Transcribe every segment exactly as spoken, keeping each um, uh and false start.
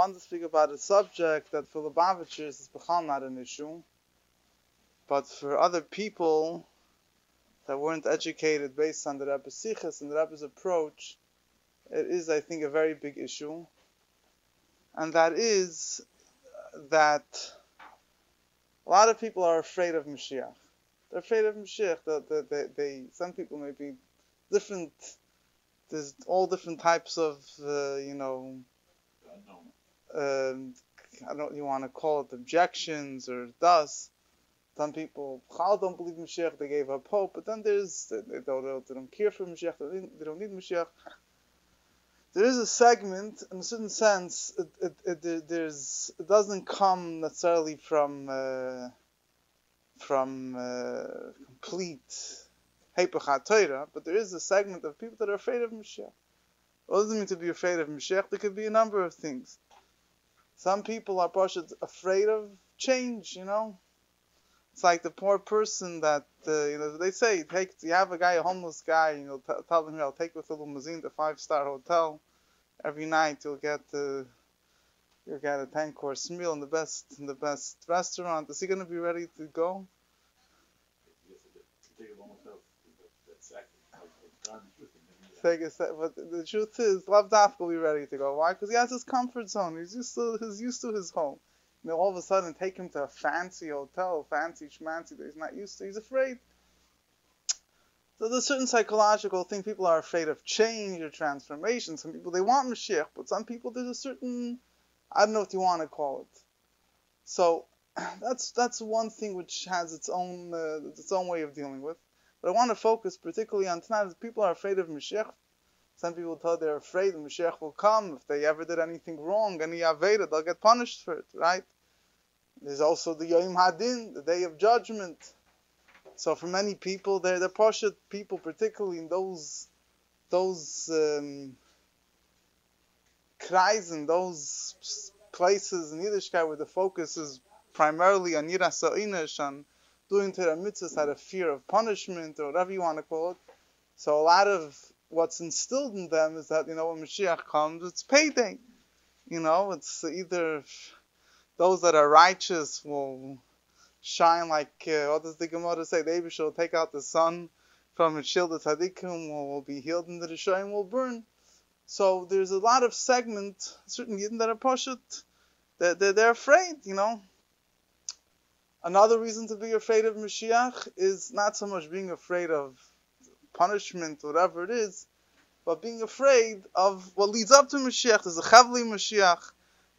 want to speak about a subject that for Lubavitchers is b'chal not an issue, but for other people that weren't educated based on the Rebbe's Sichas and the Rebbe's approach, it is, I think, a very big issue. And that is that a lot of people are afraid of Moshiach. They're afraid of Moshiach. They, they, they, they, some people may be different. There's all different types of, uh, you know, um, I don't you want to call it objections or thus. Some people don't believe in Moshiach, they gave up hope, but then there's, they don't, they don't care for Moshiach, they don't need Moshiach. There is a segment, in a certain sense, it, it, it, there's, it doesn't come necessarily from uh, from uh, complete Heipechat Torah, but there is a segment of people that are afraid of Moshiach. What does it mean to be afraid of Moshiach? There could be a number of things. Some people are afraid of change, you know. It's like the poor person that, uh, you know, they say, take, you have a guy, a homeless guy, and you'll t- tell him, I'll take with a limousine to a five-star hotel. Every night you'll get uh, you'll get a ten-course meal in the best in the best restaurant. Is he going to be ready to go? Take a sec. But the truth is, Lavdaf will be ready to go. Why? Because he has his comfort zone. He's used to, he's used to his home. And all of a sudden take him to a fancy hotel, fancy schmancy that he's not used to. He's afraid. So there's a certain psychological thing. People are afraid of change or transformation. Some people, they want Mashiach, but some people, there's a certain, I don't know what you want to call it. So that's that's one thing which has its own uh, its own way of dealing with. But I want to focus particularly on tonight is people are afraid of Mashiach. Some people tell they're afraid the Mashiach will come. If they ever did anything wrong, any avedah, they'll get punished for it, right? There's also the Yom Hadin, the Day of Judgment. So for many people, they're the pshat people, particularly in those those um, krais and those places in Yiddishkeit where the focus is primarily on Niras Soinish, on doing Torah mitzvahs out of fear of punishment or whatever you want to call it. So a lot of what's instilled in them is that, you know, when Mashiach comes, it's payday. You know, it's either those that are righteous will shine like, uh, what does the Gemara say? The Eibush will take out the sun from its shield, the Tzadikim will be healed, and the Resha'im will burn. So there's a lot of segment, certain Yiddin that are pashut, they're, they're, they're afraid, you know. Another reason to be afraid of Mashiach is not so much being afraid of punishment, whatever it is, but being afraid of what leads up to Mashiach. There's a Chavli Mashiach.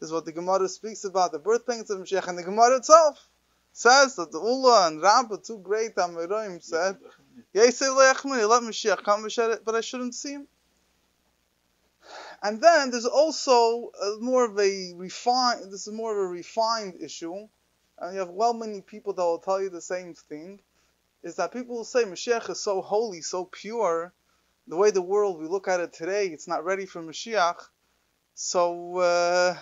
This is what the Gemara speaks about, the birth pains of Mashiach. And the Gemara itself says that the Ulla and Rabbah, two great Amoraim, said, Yesei le'achmini, let Mashiach come, but I shouldn't see him. And then there's also a, more of a refined, this is more of a refined issue, and you have well many people that will tell you the same thing, is that people will say Mashiach is so holy, so pure, the way the world, we look at it today, it's not ready for Mashiach, so uh,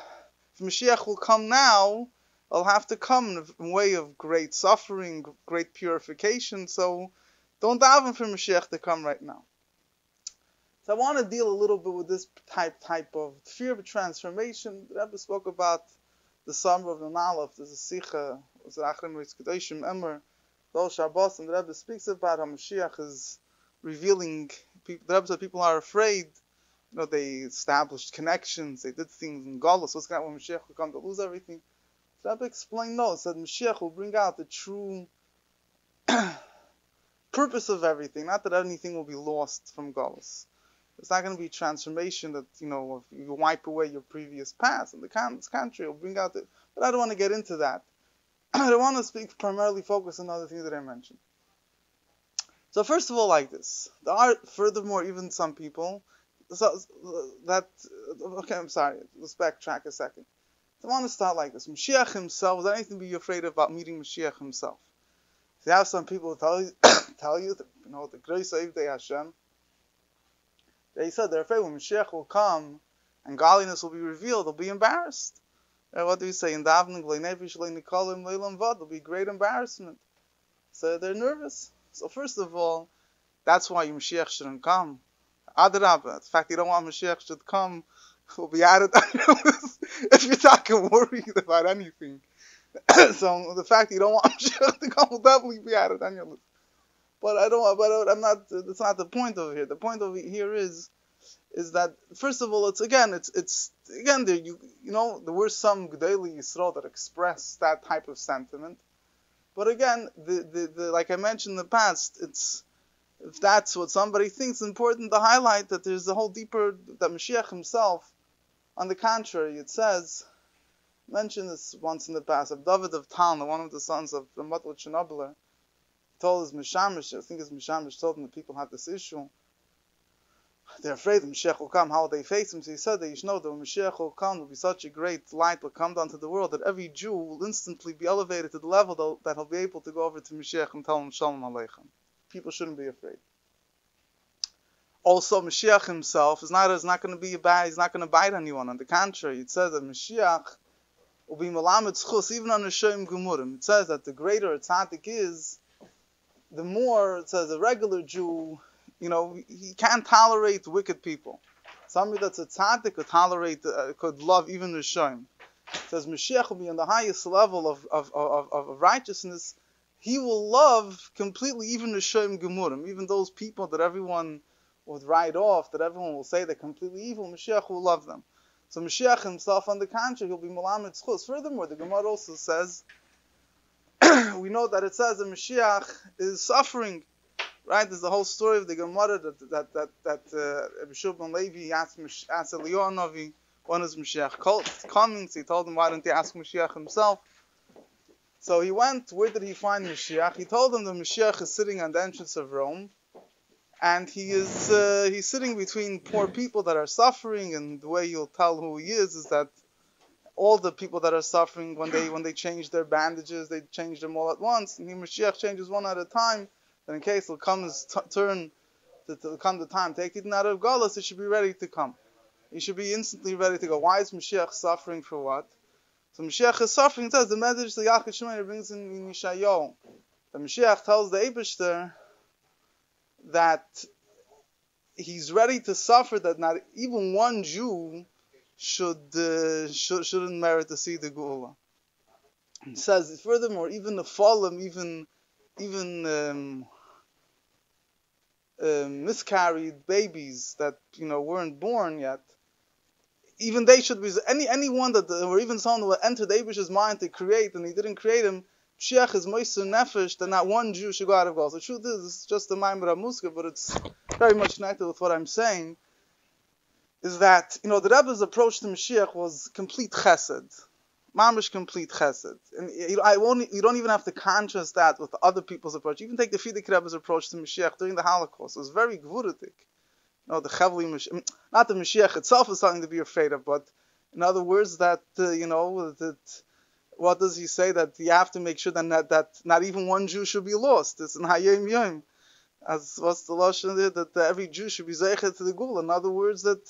if Mashiach will come now, it'll have to come in a way of great suffering, great purification, so don't daven for Mashiach to come right now. So I want to deal a little bit with this type type of fear of transformation. The Rebbe spoke about the summer of the Ain Lof. There's a Sicha, there's an Achrimris Kedoshim Emmer, Those Shabbos, and the Rebbe speaks about how Mashiach is revealing. People, the Rebbe said people are afraid. You know, they established connections. They did things in Galus. What's going to happen when Mashiach will come? They'll lose everything. The Rebbe explained, no, said Mashiach will bring out the true purpose of everything. Not that anything will be lost from Galus. It's not going to be transformation that, you know, you wipe away your previous past. And the contrary, will bring out the. But I don't want to get into that. I want to speak primarily focus on other things that I mentioned. So first of all, like this, there are furthermore even some people so, that okay, I'm sorry, let's backtrack a second. I want to start like this. Mashiach himself, is there anything to be afraid of about meeting Mashiach himself? So you have some people who tell you, tell you, that, you know, the krais of the Hashem. They said they're afraid when Mashiach will come and godliness will be revealed, they'll be embarrassed. Uh, what do we say in davening? There'll be great embarrassment. So they're nervous. So first of all, that's why Mashiach shouldn't come. Adarabah. In fact, you don't want Mashiach should come We'll be out of if you're talking worried about anything. So the fact that you don't want Moshiach to come will definitely be out of Daniel. But I don't. But I'm not. That's not the point over here. The point over here is, is that first of all, it's again, it's it's again there. You you know there were some Gdali Yisro that expressed that type of sentiment. But again, the, the, the like I mentioned in the past, it's if that's what somebody thinks, important to highlight that there's a whole deeper that Moshiach himself. On the contrary, it says, mentioned this once in the past, of David of Talna, one of the sons of the Ramat Chernobyl, told his Mishamash, I think his Mishamash told him that people have this issue. They're afraid the Moshiach will come, how will they face him? So he said that you should know that when Moshiach will come, there will be such a great light will come down to the world that every Jew will instantly be elevated to the level that he'll be able to go over to Moshiach and tell him, Shalom Aleichem. People shouldn't be afraid. Also, Moshiach himself is not is not going to be a bad. He's not going to bite anyone. On the contrary, it says that Moshiach will be melamed zchus even on Resha'im gemurim. It says that the greater a tzaddik is, the more it says a regular Jew, you know, he can't tolerate wicked people. Somebody that's a tzaddik could tolerate, uh, could love even Resha'im. It says Moshiach will be on the highest level of of of, of righteousness. He will love completely even Resha'im gemurim, even those people that everyone would write off, that everyone will say they're completely evil, Moshiach will love them. So Moshiach himself, on the contrary, he'll be melamed zchus. Furthermore, the Gemara also says, we know that it says that Moshiach is suffering, right? There's the whole story of the Gemara that that that that Rebbe Shua ben Levi asked Eliyahu HaNavi, when is Moshiach coming? So he told him, why don't you ask Moshiach himself? So he went, where did he find Moshiach? He told him that Moshiach is sitting on the entrance of Rome, and he is uh, he's sitting between poor people that are suffering, and the way you'll tell who he is is that all the people that are suffering, when they when they change their bandages, they change them all at once, and he, Moshiach, changes one at a time, then in case it'll come his t- turn, to, to come the time, take it out of Galus, it should be ready to come. He should be instantly ready to go. Why is Moshiach suffering for what? So Moshiach is suffering, it says, the message the Yachid Shemini brings in Yishayahu. The Moshiach tells the Eibishter that he's ready to suffer, that not even one Jew should, uh, should shouldn't merit to see the Geula. He says, furthermore, even the fallen, even even um, uh, miscarried babies that you know weren't born yet, even they should be any anyone that or even someone who entered Abish's mind to create and he didn't create him. Moshiach is moiser nefesh that not one Jew should go out of Gaul. The truth is, it's just a ma'amar muskar, but it's very much connected with what I'm saying. Is that you know the Rebbe's approach to Moshiach was complete Chesed, mamish complete Chesed, and you know, I won't. You don't even have to contrast that with other people's approach. Even take the Fidik Rebbe's approach to Moshiach during the Holocaust. It was very gvuritic. You know the Chevli Moshiach, not the Moshiach itself is something to be afraid of, but in other words, that uh, you know that. What does he say? That you have to make sure that not, that not even one Jew should be lost. It's in Hayem Yom. As what's the lashon there? That every Jew should be zeichet to the Geula. In other words, that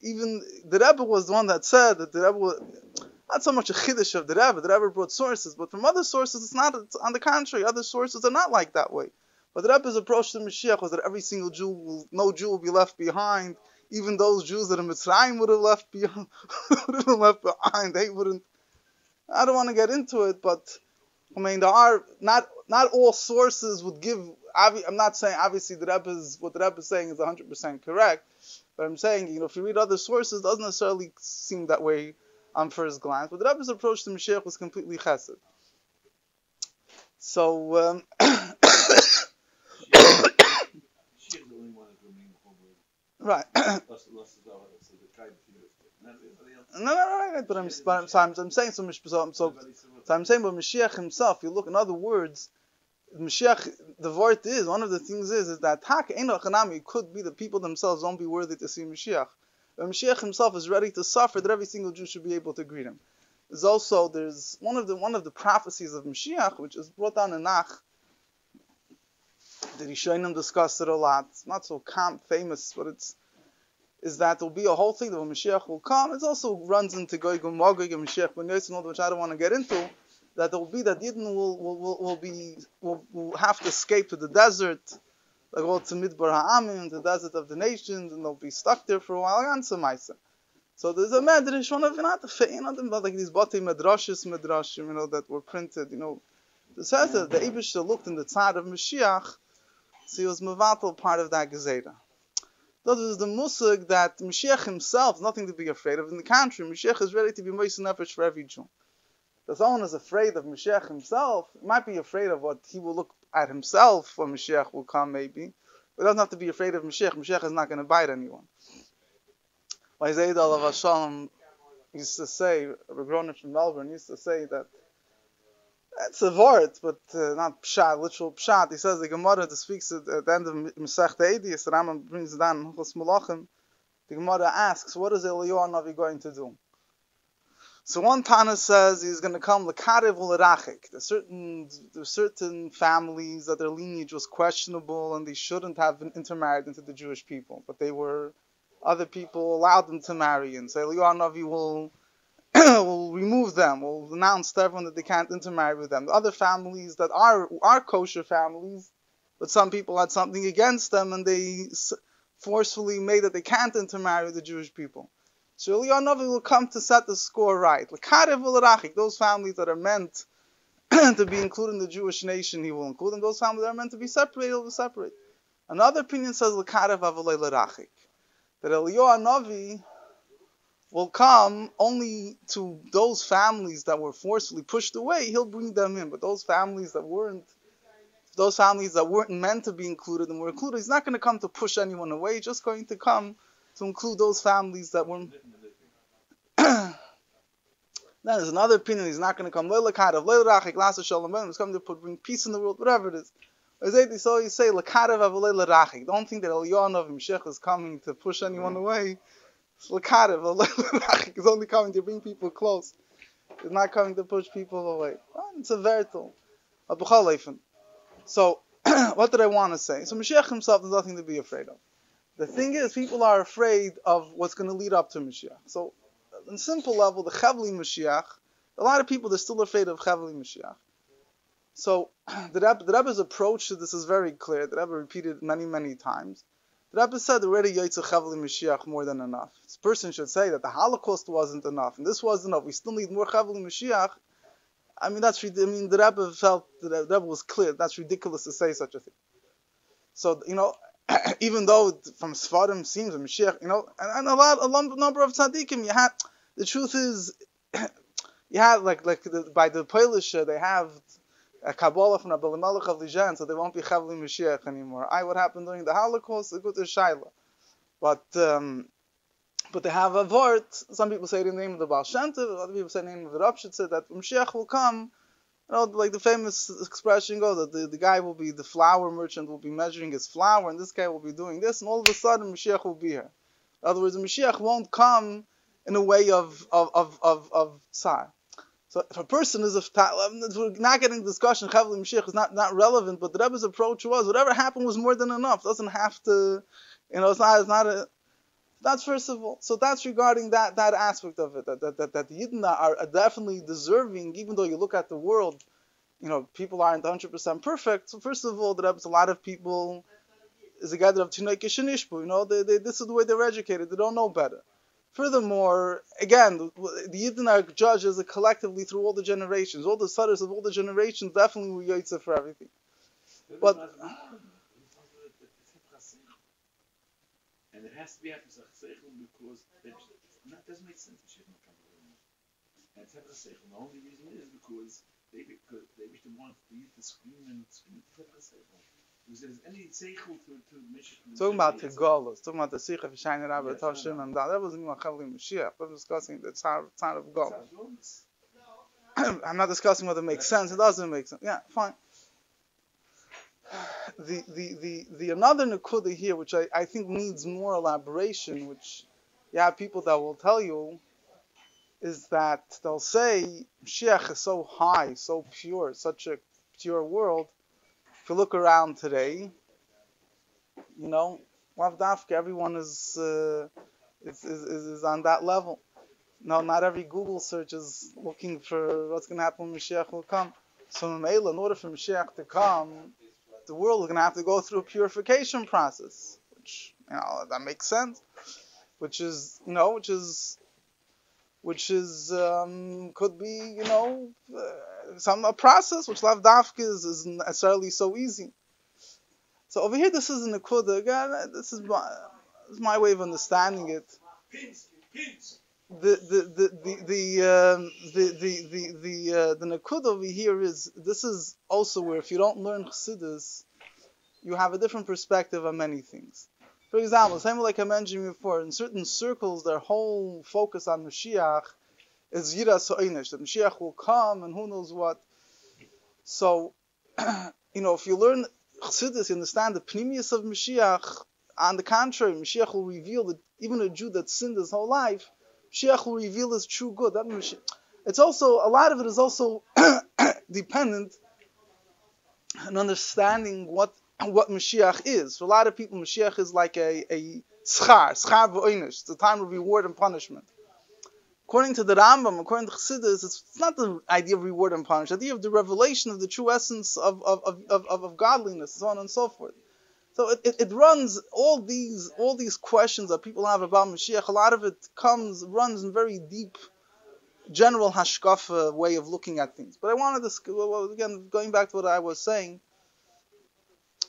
even the Rebbe was the one that said that the Rebbe was, not so much a chiddush of the Rebbe. The Rebbe brought sources, but from other sources, it's not. It's on the contrary, other sources are not like that way. But the Rebbe's approach to Moshiach was that every single Jew, will, no Jew will be left behind. Even those Jews that in Mitzrayim would have left behind, would have left behind. They wouldn't. I don't want to get into it, but I mean, there are not not all sources would give. I'm not saying obviously the Rebbe is what the Rebbe is saying is one hundred percent correct, but I'm saying you know if you read other sources, it doesn't necessarily seem that way on first glance. But the Rebbe's approach to Moshiach was completely Chesed. So. Um, right. No, no, right, right. But I'm, but I'm, so I'm, so I'm saying, so, so, so, so I'm saying, but Moshiach himself, you look, in other words, Moshiach, the word is, one of the things is, is that it could be the people themselves won't be worthy to see Moshiach. But Moshiach himself is ready to suffer, that every single Jew should be able to greet him. There's also, there's one of the one of the prophecies of Moshiach, which is brought down in Nach, the Rishayim discussed it a lot. It's not so famous, but it's, is that there will be a whole thing that when Moshiach will come, it also runs into Gog and Magog and Moshiach ben Yosef, which I don't want to get into, that there will be that Yiddin will will, will, will be will, will have to escape to the desert, like all to Midbar Ha'amim, the desert of the nations, and they'll be stuck there for a while. And so So there's a medrash, one of like these bati medrashis medrashim, you know, that were printed, you know. It says that the Eibishter looked in the tzad of Moshiach, so he was mevatel part of that gezeda. That was the musig that Moshiach himself is nothing to be afraid of. In the contrary, Moshiach is ready to be mois nefesh for every Jew. If someone is afraid of Moshiach himself, he might be afraid of what he will look at himself when Moshiach will come, maybe. But he doesn't have to be afraid of Moshiach. Moshiach is not going to bite anyone. Like Zayd al-Avashalom used to say, Rebbe Groner from Melbourne used to say that it's a word, but uh, not pshat, literal pshat. He says the Gemara that speaks at, at the end of Masechta Eidos, the Rambam brings it down in Hilchos Melachim. The Gemara asks, what is Eliyahu HaNavi going to do? So one Tana says he's going to come l'karev u'lerachik. There's certain there's certain families that their lineage was questionable and they shouldn't have been intermarried into the Jewish people, but they were other people allowed them to marry, and so Eliyahu HaNavi will. will remove them, will announce to everyone that they can't intermarry with them. The other families that are are kosher families, but some people had something against them and they forcefully made that they can't intermarry with the Jewish people. So Eliyahu HaNavi will come to set the score right. Those families that are meant to be included in the Jewish nation, he will include, and those families that are meant to be separated, he will separate. Another opinion says that Eliyahu HaNavi will come only to those families that were forcefully pushed away. He'll bring them in, but those families that weren't, those families that weren't meant to be included and were included, he's not going to come to push anyone away. He's just going to come to include those families that were. Then there's another opinion. He's not going to come. He's coming to bring peace in the world, whatever it is. So you say, don't think that Eliyahu HaNavi is coming to push anyone away. It's only coming to bring people close. It's not coming to push people away. It's a vertel. So, what did I want to say? So, Moshiach himself is nothing to be afraid of. The thing is, people are afraid of what's going to lead up to Moshiach. So, on a simple level, the Chevli Moshiach, a lot of people, they're still afraid of Chevli Moshiach. So, the, Rebbe, the Rebbe's approach to this is very clear. The Rebbe repeated many, many times. The Rebbe said already Yotze Chevli Mashiach more than enough. This person should say that the Holocaust wasn't enough and this wasn't enough. We still need more Chevli Mashiach. I mean, that's I mean the Rebbe felt the Rebbe was clear. That's ridiculous to say such a thing. So you know, even though from Sfarim seems a Mashiach, you know, and, and a lot, a number of Tzadikim, you had. The truth is, you had like like the, by the Polish they have a Kabbalah from Abel Melech of Lijan, so they won't be Chevli Mashiach anymore. I what happened during the Holocaust? It goes to Shaila, but um, but they have a word. Some people say the name of the Baal Shem Tov, other people say the name of the Rav Shitzer, that Mashiach will come. You know, like the famous expression goes that the, the guy will be the flour merchant will be measuring his flour, and this guy will be doing this, and all of a sudden Mashiach will be here. In other words, Mashiach won't come in a way of of of of, of Tsar. So if a person is, if we're not getting discussion, Chevli Mashiach is not, not relevant, but the Rebbe's approach was, whatever happened was more than enough. It doesn't have to, you know, it's not, it's not a, that's first of all. So that's regarding that that aspect of it, that that, that, that the Yiddin are definitely deserving, even though you look at the world, you know, people aren't one hundred percent perfect. So first of all, the Rebbe's, a lot of people, is a gather of Tinoikish and Ishbu, you know, they, they, this is the way they're educated, they don't know better. Furthermore, again, the Yiddin are judged as a collectively through all the generations. All the Sadars of all the generations definitely were Yotze for everything. But and it has to be after Sechel because that doesn't make sense. And Sechel, the only reason is because they because they wish to want the youth to scream and scream Sechel. Talking about the Galus, talking about the Sicha of Shiny Rabbah, Hashem, and that wasn't even Chevli Mashiach. We're discussing the tzar, tzar of Galus. I'm not discussing whether it makes sense. It doesn't make sense. Yeah, fine. The the the, the another nekuda here, which I, I think needs more elaboration, which yeah, people that will tell you, is that they'll say Mashiach is so high, so pure, such a pure world. If you look around today, you know, Lavdaf, everyone is, uh, is, is is on that level. No, not every Google search is looking for what's going to happen when Mashiach will come. So in order for Mashiach to come, the world is going to have to go through a purification process, which, you know, that makes sense. Which is, you know, which is which is um, could be, you know, uh, some a process which Lavdaf is isn't necessarily so easy. So over here, this is an akuda. Again, this is my, this is my way of understanding it. The the the the the uh, the the the the, uh, the nakud over here is this is also where if you don't learn Chassidus, you have a different perspective on many things. For example, same like I mentioned before, in certain circles, their whole focus on Moshiach is Niras Soinish. The Moshiach will come and who knows what. So, you know, if you learn Chassidus, you understand the pnimius of Moshiach. On the contrary, Moshiach will reveal that even a Jew that sinned his whole life, Moshiach will reveal his true good. That means it's also, a lot of it is also dependent on understanding what what Moshiach is. For a lot of people, Moshiach is like a a schar, schar v'oinish. It's a time of reward and punishment. According to the Rambam, according to Chassidus, it's not the idea of reward and punishment. The idea of the revelation of the true essence of of of of, of godliness, and so on and so forth. So it, it, it runs all these all these questions that people have about Mashiach. A lot of it comes runs in very deep, general hashkafa way of looking at things. But I wanted to well, again going back to what I was saying,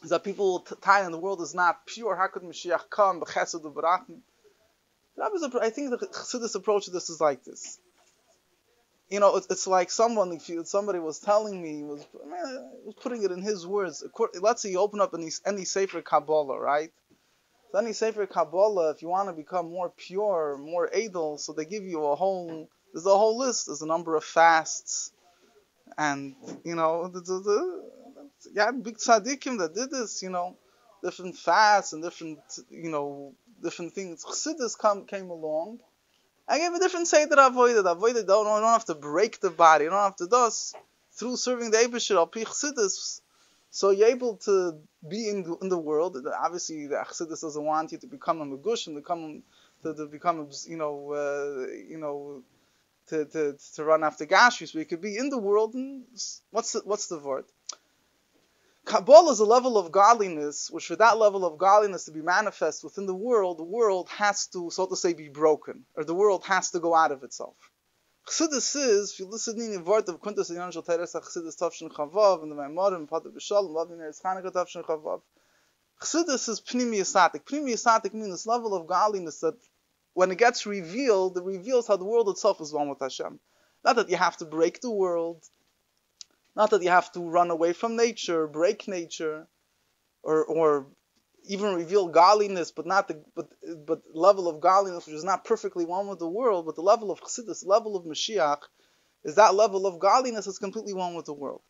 is that people t- tie in the world is not pure. How could Mashiach come? B'chesed u'b'rachman. I think the Chassidus approach to this is like this. You know, it, it's like someone. If you, somebody was telling me, was, man, was putting it in his words. Let's say you open up any any Sefer Kabbalah, right? So any Sefer Kabbalah, if you want to become more pure, more edel, so they give you a whole. There's a whole list. There's a number of fasts, and you know, the, the, the yeah, big tzadikim that did this. You know, different fasts and different, you know, different things. Chassidus come came along. I gave a different say that avoided. Avoided, don't, don't have to break the body. You don't have to do this. Through serving the Eibishter, al pi Chassidus, so you're able to be in, in the world. Obviously, the Chassidus doesn't want you to become a Megushim, to come, to, to become, you know, uh, you know, to, to to run after Gashmis. But you could be in the world. And what's the, what's the word? Kabbalah is a level of godliness, which for that level of godliness to be manifest within the world, the world has to, so to say, be broken, or the world has to go out of itself. Chassidus is, if you listen in the word of Quintus and Yanshal Teresa, Chassidus Tavshin Chavav, and the Maimorim, Pater B'Shalom, Lavin Eretz Chanukah Tavshin Chavav. Chassidus is Pnimiyasatik. Pnimiyasatik means this level of godliness that when it gets revealed, it reveals how the world itself is one with Hashem. Not that you have to break the world, not that you have to run away from nature, break nature, or or even reveal godliness, but not the but but level of godliness which is not perfectly one with the world, but the level of Chassidus, level of Mashiach, is that level of godliness that's completely one with the world.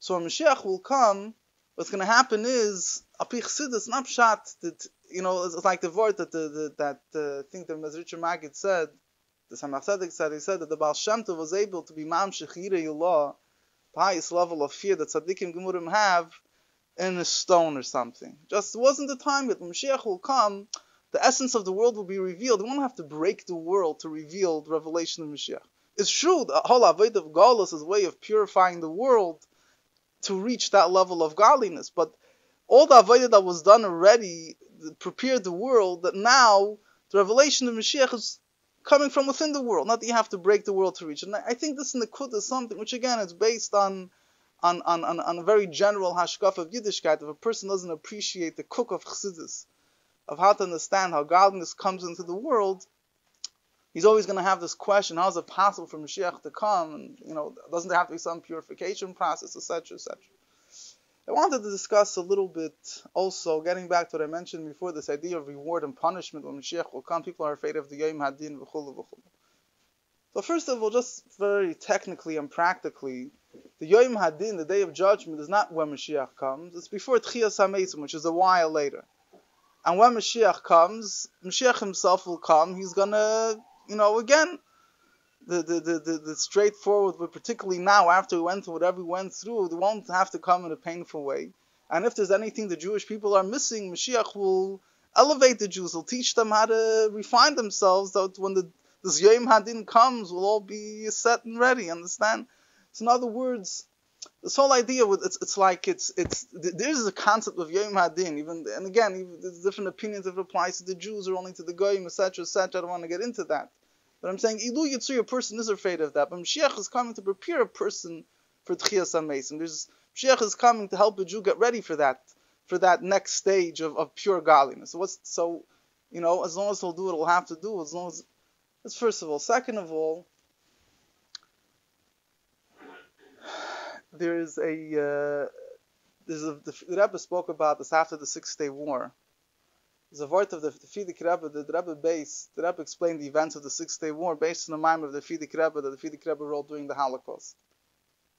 So when Mashiach will come, what's going to happen is api Chassidus, not pshat that you know it's like the word that the, the that uh, thing that Mezritcher Magid said, the Samach Tzedek said, he said that the Baal Shem Tov was able to be Mamshech Yirei Ulla, highest level of fear that Tzadikim gemurim have in a stone or something. Just wasn't the time that Mashiach will come, the essence of the world will be revealed. We won't have to break the world to reveal the revelation of Mashiach. It's true, the whole avedah of Galus is a way of purifying the world to reach that level of godliness. But all the avedah that was done already prepared the world that now the revelation of Mashiach is coming from within the world, not that you have to break the world to reach. And I think this nakuda is something which, again, is based on on, on, on a very general hashkaf of Yiddishkeit. If a person doesn't appreciate the cook of Chassidus, of how to understand how godliness comes into the world, he's always going to have this question, how is it possible for Mashiach to come? And, you know, doesn't there have to be some purification process, et cetera, et cetera. I wanted to discuss a little bit also, getting back to what I mentioned before, this idea of reward and punishment when Mashiach will come. People are afraid of the Yom Hadin, v'chulu, v'chulu. So first of all, just very technically and practically, the Yom Hadin, the Day of Judgment, is not when Mashiach comes. It's before Tchias HaMeitzim, which is a while later. And when Mashiach comes, Mashiach himself will come. He's going to, you know, again, The, the, the, the, the straightforward, but particularly now, after we went through whatever we went through, they won't have to come in a painful way. And if there's anything the Jewish people are missing, Mashiach will elevate the Jews, will teach them how to refine themselves, that when the this Yom Hadin comes, we'll all be set and ready, understand? So in other words, this whole idea, with it's it's like, it's it's there's a concept of Yom Hadin, even, and again, even, there's different opinions if it applies to the Jews or only to the Goyim, et cetera, et cetera. I don't want to get into that. But I'm saying, Ilu Yitzui, a person is afraid of that. But Moshiach is coming to prepare a person for Tchias HaMeisim. There's Moshiach is coming to help a Jew get ready for that, for that next stage of, of pure godliness. So, what's, so, you know, as long as he'll do it, he'll have to do it. As long as, that's first of all. Second of all, there is a, uh, there's a, the Rebbe spoke about this after the Six Day War. There's a vort of the Fidik Rebbe, the Rebbe base, the Rebbe explained the events of the Six Day War based on the mime of the Fidik Rebbe that the Fidik Rebbe wrote during the Holocaust.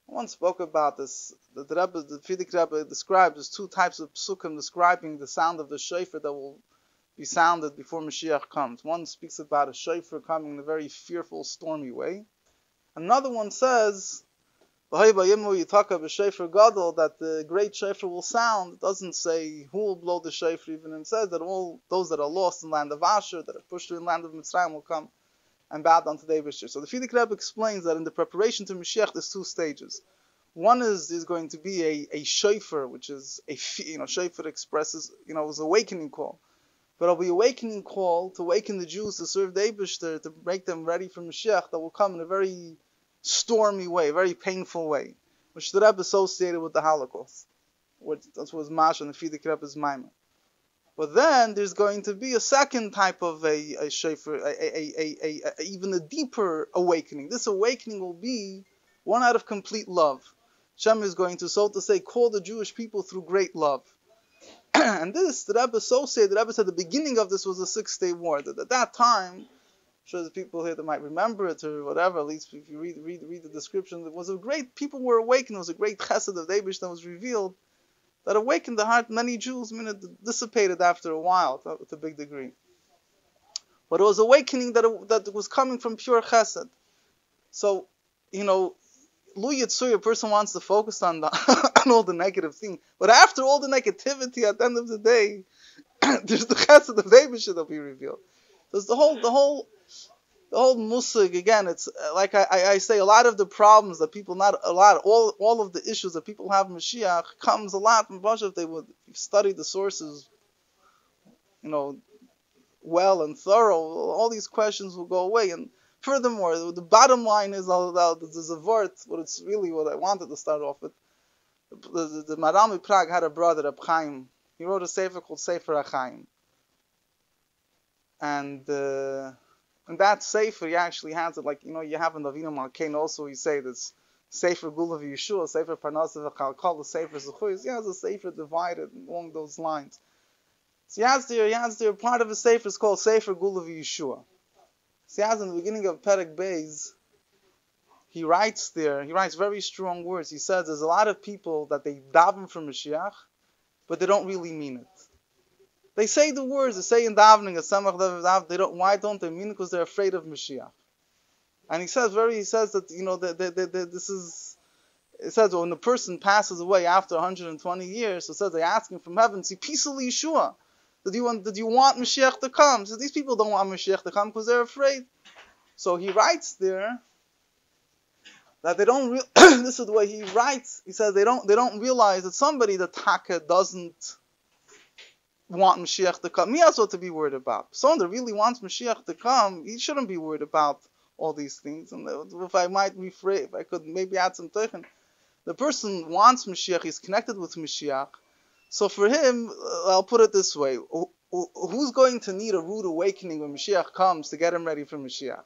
One spoke about this. The Rebbe, the Fidik Rebbe describes as two types of psukim describing the sound of the shofar that will be sounded before Mashiach comes. One speaks about a shofar coming in a very fearful, stormy way. Another one says that the great shofar will sound. It doesn't say who will blow the shofar even, and says that all those that are lost in the land of Asher, that are pushed to the land of Mitzrayim, will come and bow down to the Eibishter. So the Fidik Rebbe explains that in the preparation to Mashiach, there's two stages. One is there's going to be a, a shofar, which is a, you know, shofar expresses, you know, his awakening call. But it'll be awakening call to awaken the Jews to serve the Eibishter, to make them ready for Mashiach, that will come in a very stormy way, very painful way, which the Rebbe associated with the Holocaust. Which, that's what was Mash and the Fidik Rebbe's Maimon. But then there's going to be a second type of a, a shofar, a, a, a, a, a, even a deeper awakening. This awakening will be one out of complete love. Hashem is going to, so to say, call the Jewish people through great love. And this, the Rebbe associated, the Rebbe said the beginning of this was the Six Day War. That at that time, I'm sure there's people here that might remember it or whatever, at least if you read read, read the description, it was a great, people were awakened, it was a great chesed of the Eibush that was revealed, that awakened the heart. Many Jews, I mean, it dissipated after a while to a big degree. But it was awakening that it, that it was coming from pure chesed. So, you know, Lu Yitzui, a person wants to focus on, the, on all the negative things. But after all the negativity, at the end of the day, there's the chesed of Eibush that will be revealed. There's the whole, the whole, the whole musig, again, it's like I, I say, a lot of the problems that people, not a lot, all all of the issues that people have in Mashiach comes a lot from Moshiach. If they would study the sources, you know, well and thorough, all these questions will go away. And furthermore, the bottom line is, there's a vort, what it's really what I wanted to start off with. The, the, the Marami Prague had a brother, Reb Chaim. He wrote a sefer called Sefer HaChaim. And... Uh, And that Sefer, he actually has it, like, you know, you have in Davina Malkain also, you say this Sefer Gula V'Yeshua, Sefer Parnasa V'Chalkal, Sefer Zechuyos. He has a Sefer divided along those lines. So he has there, he has there, part of his Sefer is called Sefer Gula V'Yeshua. So he has in the beginning of Perek Beis, he writes there, he writes very strong words. He says there's a lot of people that they daven for Mashiach, but they don't really mean it. They say the words, they say in davening, they don't, why don't they mean it? Because they're afraid of Mashiach. And he says very, he says that, you know, that, that, that, that this is, it says when a person passes away after one hundred twenty years, so it says they ask him from heaven, see, peacefully Yeshua, did you want, did you want Mashiach to come? So these people don't want Mashiach to come because they're afraid. So he writes there that they don't, re- this is the way he writes, he says they don't, they don't realize that somebody that Taka doesn't want Mashiach to come, he has what to be worried about. Someone that really wants Mashiach to come, he shouldn't be worried about all these things. And if I might rephrase, if I could maybe add some teichen, the person wants Mashiach, he's connected with Mashiach. So for him, I'll put it this way, who's going to need a rude awakening when Mashiach comes to get him ready for Mashiach?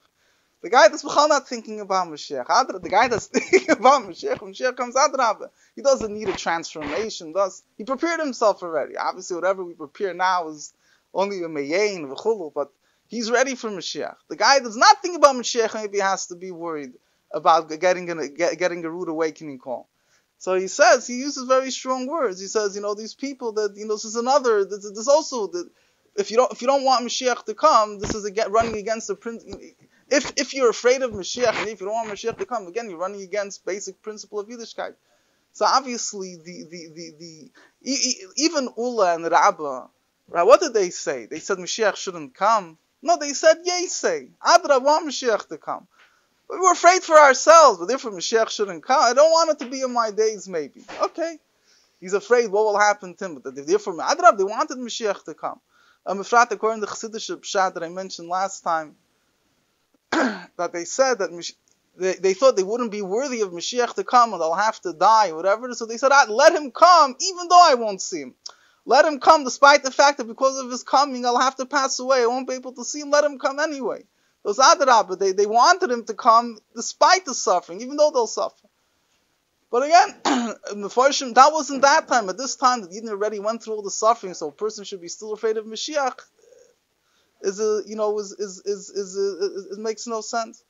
The guy that's not thinking about Mashiach. The guy that's thinking about Mashiach, when Mashiach comes out, Rabbah, he doesn't need a transformation. Thus, he prepared himself already. Obviously, whatever we prepare now is only a meyein, v'chulu, but he's ready for Mashiach. The guy that's not thinking about Mashiach maybe has to be worried about getting a, getting a rude awakening call. So he says, he uses very strong words. He says, you know, these people that, you know, this is another, this is also, that if you don't if you don't want Mashiach to come, this is again, running against the principle. If if you're afraid of Mashiach, and if you don't want Mashiach to come, again, you're running against basic principle of Yiddishkeit. So obviously, the the the, the even Ulla and Rabbah, right, what did they say? They said Mashiach shouldn't come. No, they said, Yesei, Adra, want Mashiach to come. We were afraid for ourselves, but therefore Mashiach shouldn't come. I don't want it to be in my days, maybe. Okay. He's afraid what will happen to him. But therefore, Adra, they wanted Mashiach to come. Um, according to the Chesidish pshat that I mentioned last time, that they said that Mish- they, they thought they wouldn't be worthy of Moshiach to come and they'll have to die, whatever. So they said, ah, let him come, even though I won't see him. Let him come, despite the fact that because of his coming, I'll have to pass away. I won't be able to see him. Let him come anyway. Those Adarabah, they, they wanted him to come despite the suffering, even though they'll suffer. But again, in the Farshim, that wasn't that time. At this time, the Yiddin already went through all the suffering, so a person should be still afraid of Moshiach. Is a, you know, is is is is, a, is it makes no sense.